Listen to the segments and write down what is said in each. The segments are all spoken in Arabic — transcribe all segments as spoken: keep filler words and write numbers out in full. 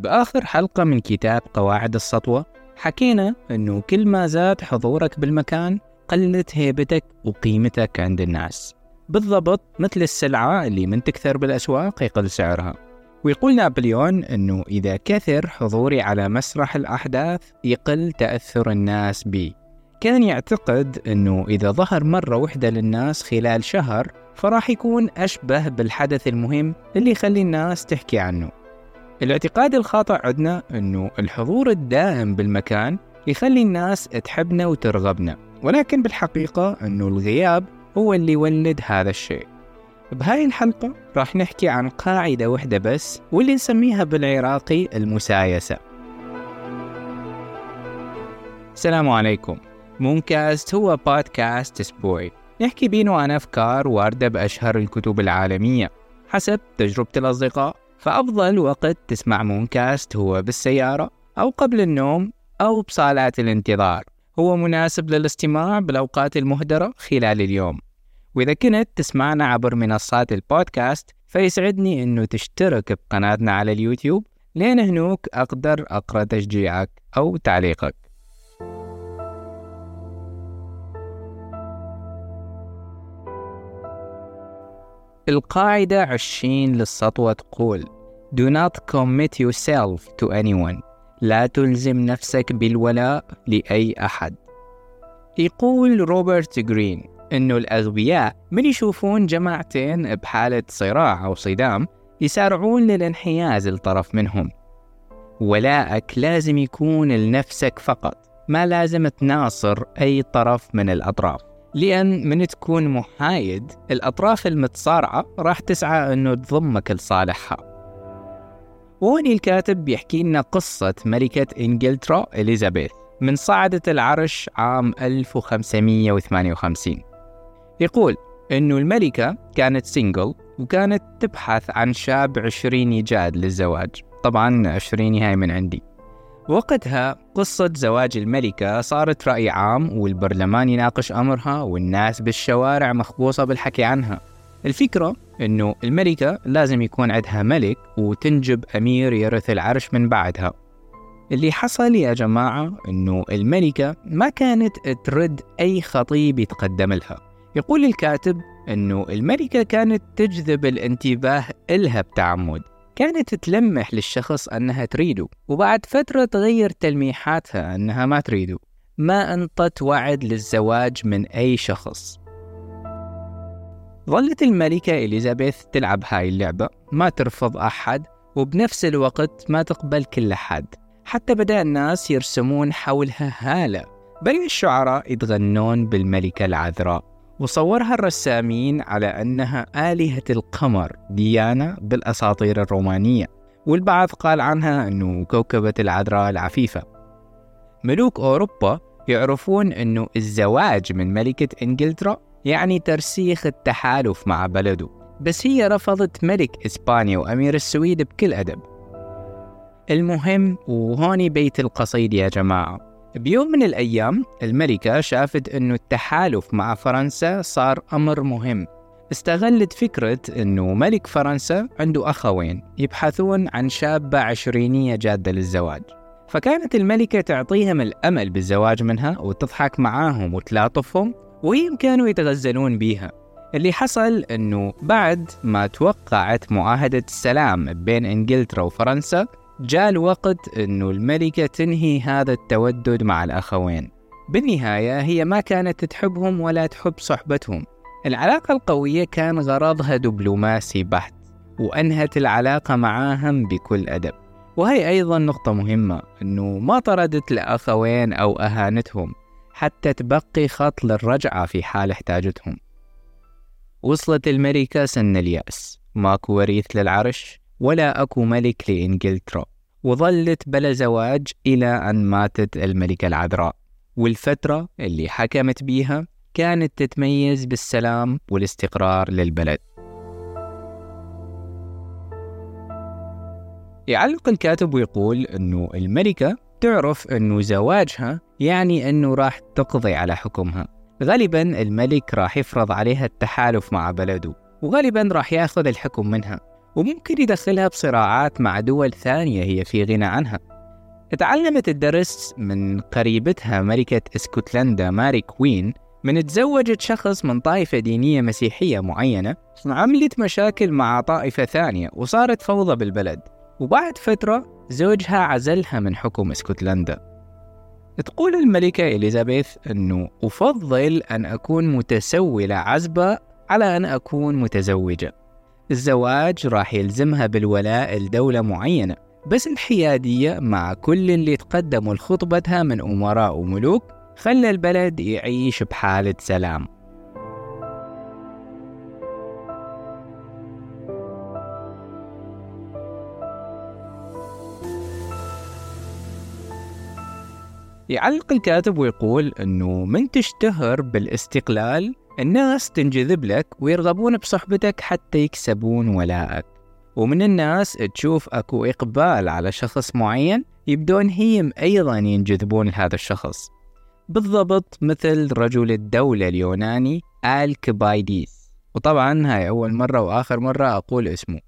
بآخر حلقة من كتاب قواعد السطوة حكينا أنه كل ما زاد حضورك بالمكان قلت هيبتك وقيمتك عند الناس، بالضبط مثل السلعة اللي من تكثر بالأسواق يقل سعرها. ويقول نابليون أنه إذا كثر حضوري على مسرح الأحداث يقل تأثر الناس بي. كان يعتقد أنه إذا ظهر مرة واحدة للناس خلال شهر فراح يكون أشبه بالحدث المهم اللي يخلي الناس تحكي عنه. الاعتقاد الخاطئ عندنا أنه الحضور الدائم بالمكان يخلي الناس تحبنا وترغبنا، ولكن بالحقيقة أنه الغياب هو اللي يولد هذا الشيء. بهاي الحلقة راح نحكي عن قاعدة واحدة بس، واللي نسميها بالعراقي المسايسة. السلام عليكم. مونكاست هو بودكاست أسبوعي نحكي بينه عن أفكار واردة بأشهر الكتب العالمية حسب تجربة الأصدقاء. فأفضل وقت تسمع مونكاست هو بالسيارة أو قبل النوم أو بصالات الانتظار. هو مناسب للاستماع بالأوقات المهدرة خلال اليوم. وإذا كنت تسمعنا عبر منصات البودكاست فيسعدني أنه تشترك بقناتنا على اليوتيوب، لأن هناك أقدر أقرأ تشجيعك أو تعليقك. القاعدة عشرين للسطوة تقول: Do not commit yourself to anyone. لا تلزم نفسك بالولاء لأي أحد. يقول روبرت غرين إنه الأغبياء من يشوفون جماعتين بحالة صراع أو صدام يسارعون للانحياز لطرف منهم. ولاءك لازم يكون لنفسك فقط، ما لازم تناصر أي طرف من الأطراف، لأن من تكون محايد الأطراف المتصارعة راح تسعى إنه تضمك لصالحها. وهون الكاتب بيحكي لنا قصة ملكة إنجلترا إليزابيث من صعدت العرش عام ألف وخمسمية وثمانية وخمسين. يقول إنه الملكة كانت سينجل وكانت تبحث عن شاب عشريني جاد للزواج. طبعاً عشريني هاي من عندي. وقتها قصة زواج الملكة صارت رأي عام، والبرلمان يناقش أمرها، والناس بالشوارع مخبوصة بالحكي عنها. الفكرة إنه الملكة لازم يكون عندها ملك وتنجب أمير يرث العرش من بعدها. اللي حصل يا جماعة إنه الملكة ما كانت ترد أي خطيب يتقدم لها. يقول الكاتب إنه الملكة كانت تجذب الانتباه إلها بتعمد، كانت تلمح للشخص أنها تريده، وبعد فترة تغير تلميحاتها أنها ما تريده، ما أنطت وعد للزواج من أي شخص. ظلت الملكة إليزابيث تلعب هاي اللعبة، ما ترفض أحد وبنفس الوقت ما تقبل كل أحد، حتى بدأ الناس يرسمون حولها هالة. بل الشعراء يتغنون بالملكة العذراء، وصورها الرسامين على أنها آلهة القمر ديانا بالأساطير الرومانية، والبعض قال عنها أنه كوكبة العذراء العفيفة. ملوك أوروبا يعرفون أنه الزواج من ملكة إنجلترا يعني ترسيخ التحالف مع بلده، بس هي رفضت ملك إسبانيا وأمير السويد بكل أدب. المهم، وهوني بيت القصيد يا جماعة، بيوم من الأيام الملكة شافت أنه التحالف مع فرنسا صار أمر مهم. استغلت فكرة أنه ملك فرنسا عنده أخوين يبحثون عن شابة عشرينية جادة للزواج، فكانت الملكة تعطيهم الأمل بالزواج منها وتضحك معاهم وتلاطفهم، وهم كانوا يتغزلون بيها. اللي حصل أنه بعد ما توقعت معاهدة السلام بين إنجلترا وفرنسا، جاء الوقت أنه الملكة تنهي هذا التودد مع الأخوين. بالنهاية هي ما كانت تحبهم ولا تحب صحبتهم. العلاقة القوية كان غرضها دبلوماسي بحت، وأنهت العلاقة معاهم بكل أدب. وهي أيضا نقطة مهمة، أنه ما طردت الأخوين أو أهانتهم، حتى تبقي خط للرجعة في حال احتاجتهم. وصلت الملكة سن اليأس، ماكو وريث للعرش ولا أكو ملك لإنجلترا، وظلت بلا زواج إلى أن ماتت الملكة العذراء. والفترة اللي حكمت بيها كانت تتميز بالسلام والاستقرار للبلد. يعلق الكاتب ويقول أنه الملكة تعرف أنه زواجها يعني أنه راح تقضي على حكمها. غالبا الملك راح يفرض عليها التحالف مع بلده، وغالبا راح يأخذ الحكم منها، وممكن يدخلها بصراعات مع دول ثانية هي في غنى عنها. اتعلمت الدرس من قريبتها ملكة اسكتلندا ماري كوين من تزوجت شخص من طائفة دينية مسيحية معينة، عملت مشاكل مع طائفة ثانية وصارت فوضى بالبلد، وبعد فترة زوجها عزلها من حكم اسكتلندا. تقول الملكة إليزابيث أنه أفضل أن أكون متسولة عزبة على أن أكون متزوجة. الزواج راح يلزمها بالولاء لدولة معينة، بس الحيادية مع كل اللي تقدموا لخطبتها من أمراء وملوك خلى البلد يعيش بحالة سلام. يعلق الكاتب ويقول أنه من تشتهر بالاستقلال الناس تنجذب لك ويرغبون بصحبتك حتى يكسبون ولاءك، ومن الناس تشوف أكو إقبال على شخص معين يبدون هيم أيضا ينجذبون لهذا الشخص، بالضبط مثل رجل الدولة اليوناني الكبايديس، وطبعا هاي أول مرة وآخر مرة أقول اسمه،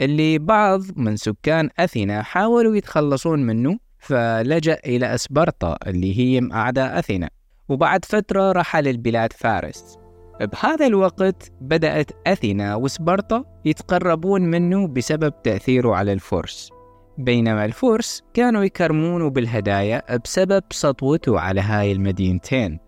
اللي بعض من سكان أثينا حاولوا يتخلصون منه فلجأ إلى أسبرطة اللي هي أعداء أثينا، وبعد فترة رحل البلاد فارس. بهذا الوقت بدأت أثينا وسبرطة يتقربون منه بسبب تأثيره على الفرس، بينما الفرس كانوا يكرمونه بالهدايا بسبب سطوته على هاي المدينتين،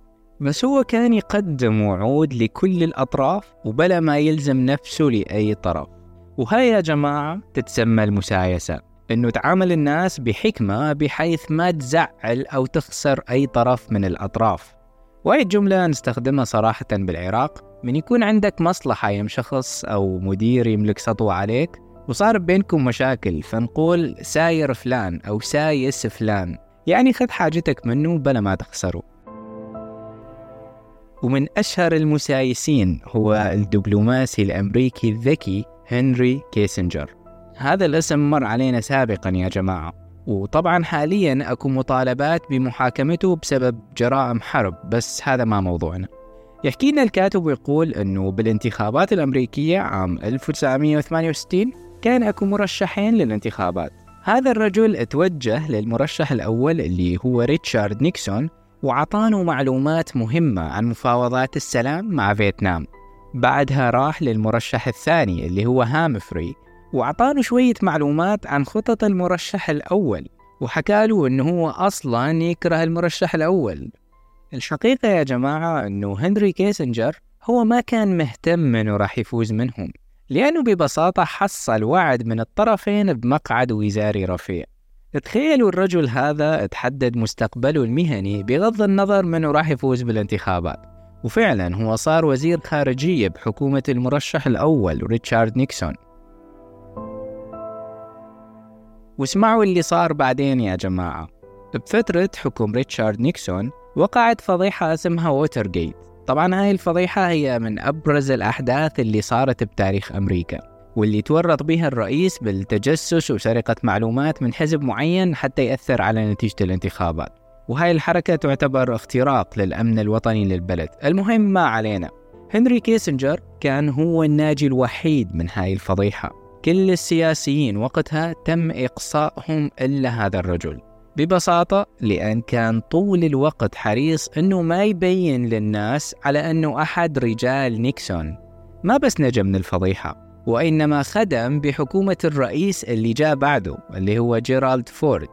بس هو كان يقدم وعود لكل الأطراف وبلا ما يلزم نفسه لأي طرف، وهاي يا جماعة تتسمى المسايسة، إنه تعامل الناس بحكمة بحيث ما تزعل أو تخسر أي طرف من الأطراف. وهي جملة نستخدمها صراحة بالعراق من يكون عندك مصلحة يم شخص أو مدير يملك سطوة عليك وصار بينكم مشاكل، فنقول ساير فلان أو سايس فلان، يعني خذ حاجتك منه بلا ما تخسره. ومن أشهر المسايسين هو الدبلوماسي الأمريكي الذكي هنري كيسنجر. هذا الاسم مر علينا سابقا يا جماعة، وطبعا حاليا أكو مطالبات بمحاكمته بسبب جرائم حرب، بس هذا ما موضوعنا. يحكي لنا الكاتب ويقول أنه بالانتخابات الأمريكية عام ألف وتسعمية وثمانية وستين كان أكو مرشحين للانتخابات، هذا الرجل اتوجه للمرشح الأول اللي هو ريتشارد نيكسون وعطانه معلومات مهمة عن مفاوضات السلام مع فيتنام، بعدها راح للمرشح الثاني اللي هو هامفري وعطانه شوية معلومات عن خطط المرشح الأول وحكاله أنه هو أصلاً يكره المرشح الأول. الحقيقة يا جماعة أنه هنري كيسنجر هو ما كان مهتم أنه راح يفوز منهم، لأنه ببساطة حصل وعد من الطرفين بمقعد وزاري رفيع. تخيلوا الرجل هذا تحدد مستقبله المهني بغض النظر منه راح يفوز بالانتخابات، وفعلاً هو صار وزير خارجية بحكومة المرشح الأول ريتشارد نيكسون. واسمعوا اللي صار بعدين يا جماعة. بفترة حكم ريتشارد نيكسون وقعت فضيحة اسمها ووترغيت. طبعا هاي الفضيحة هي من أبرز الأحداث اللي صارت بتاريخ أمريكا، واللي تورط بها الرئيس بالتجسس وسرقة معلومات من حزب معين حتى يأثر على نتيجة الانتخابات، وهاي الحركة تعتبر اختراق للأمن الوطني للبلد. المهم ما علينا، هنري كيسنجر كان هو الناجي الوحيد من هاي الفضيحة، كل السياسيين وقتها تم إقصائهم إلا هذا الرجل، ببساطة لأن كان طول الوقت حريص أنه ما يبين للناس على أنه أحد رجال نيكسون. ما بس نجا من الفضيحة، وإنما خدم بحكومة الرئيس اللي جاء بعده اللي هو جيرالد فورد.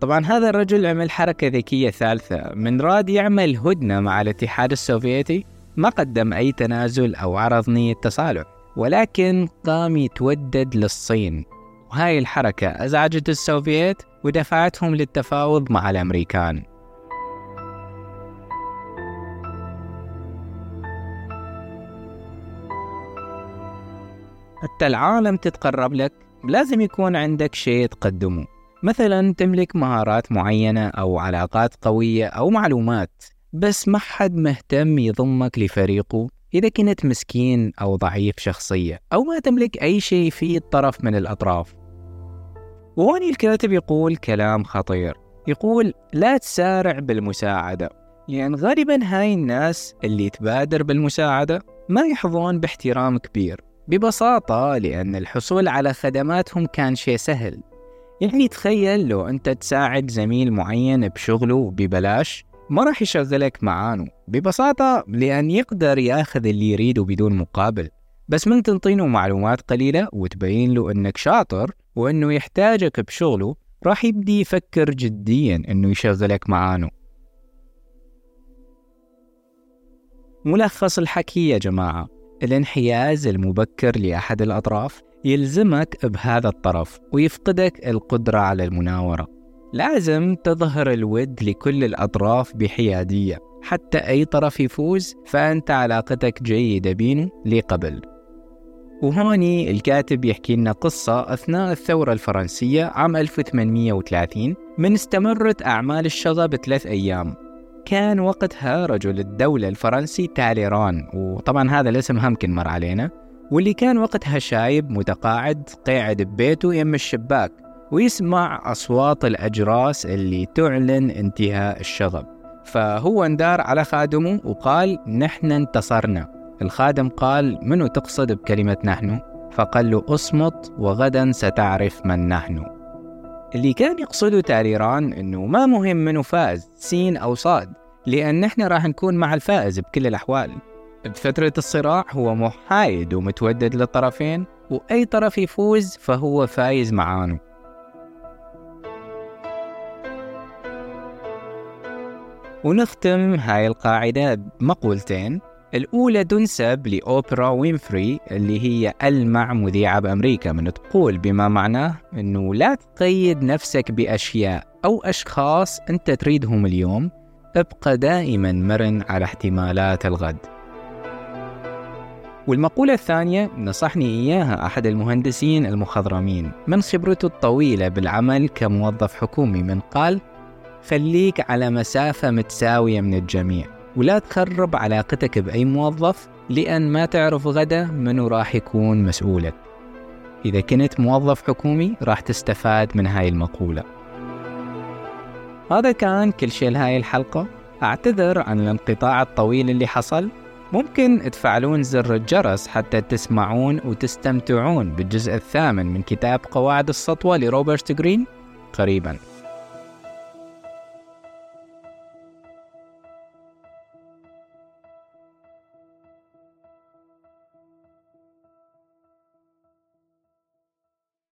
طبعا هذا الرجل عمل حركة ذكية ثالثة، من راد يعمل هدنة مع الاتحاد السوفيتي ما قدم أي تنازل أو عرض نية تصالح، ولكن قام يتودد للصين، وهاي الحركة أزعجت السوفييت ودفعتهم للتفاوض مع الأمريكان. حتى العالم تتقرب لك لازم يكون عندك شيء تقدمه، مثلا تملك مهارات معينة أو علاقات قوية أو معلومات، بس ما حد مهتم يضمك لفريقه إذا كنت مسكين أو ضعيف شخصية أو ما تملك أي شيء في الطرف من الأطراف. وهون الكاتب يقول كلام خطير، يقول لا تسارع بالمساعدة، لأن غالبا هاي الناس اللي تبادر بالمساعدة ما يحظون باحترام كبير، ببساطة لأن الحصول على خدماتهم كان شيء سهل. يعني تخيل لو أنت تساعد زميل معين بشغله ببلاش، ما راح يشغلك معانه، ببساطة لأن يقدر يأخذ اللي يريده بدون مقابل. بس من تنطينه معلومات قليلة وتبين له أنك شاطر وأنه يحتاجك بشغله، راح يبدي يفكر جدياً أنه يشغلك معانه. ملخص الحكي يا جماعة، الانحياز المبكر لأحد الأطراف يلزمك بهذا الطرف ويفقدك القدرة على المناورة. لازم تظهر الود لكل الأطراف بحيادية حتى أي طرف يفوز، فأنت علاقتك جيدة بينه لقبل. وهوني الكاتب يحكي لنا قصة أثناء الثورة الفرنسية عام ألف وثمانمئة وثلاثين من استمرت أعمال الشغب بثلاث أيام. كان وقتها رجل الدولة الفرنسي تاليران، وطبعا هذا الاسم همكن مر علينا، واللي كان وقتها شايب متقاعد قاعد ببيته يم الشباك ويسمع أصوات الأجراس اللي تعلن انتهاء الشغب. فهو اندار على خادمه وقال نحن انتصرنا. الخادم قال منو تقصد بكلمة نحن؟ فقال له اصمت وغدا ستعرف من نحن. اللي كان يقصده تاليران انه ما مهم منو فاز سين او صاد، لان نحن راح نكون مع الفائز بكل الاحوال. بفترة الصراع هو محايد ومتودد للطرفين، واي طرف يفوز فهو فايز معانه. ونختم هاي القاعدة بمقولتين. الأولى تنسب لأوبرا وينفري اللي هي ألمع مذيعة بأمريكا، من تقول بما معناه أنه لا تقيد نفسك بأشياء أو أشخاص أنت تريدهم اليوم، ابقى دائما مرن على احتمالات الغد. والمقولة الثانية نصحني إياها أحد المهندسين المخضرمين من خبرته الطويلة بالعمل كموظف حكومي، من قال خليك على مسافة متساوية من الجميع ولا تخرب علاقتك بأي موظف، لأن ما تعرف غدا منو راح يكون مسؤولك. إذا كنت موظف حكومي راح تستفاد من هاي المقولة. هذا كان كل شيء لهاي الحلقة. أعتذر عن الانقطاع الطويل اللي حصل. ممكن تفعلون زر الجرس حتى تسمعون وتستمتعون بالجزء الثامن من كتاب قواعد السطوة لروبرت غرين قريباً.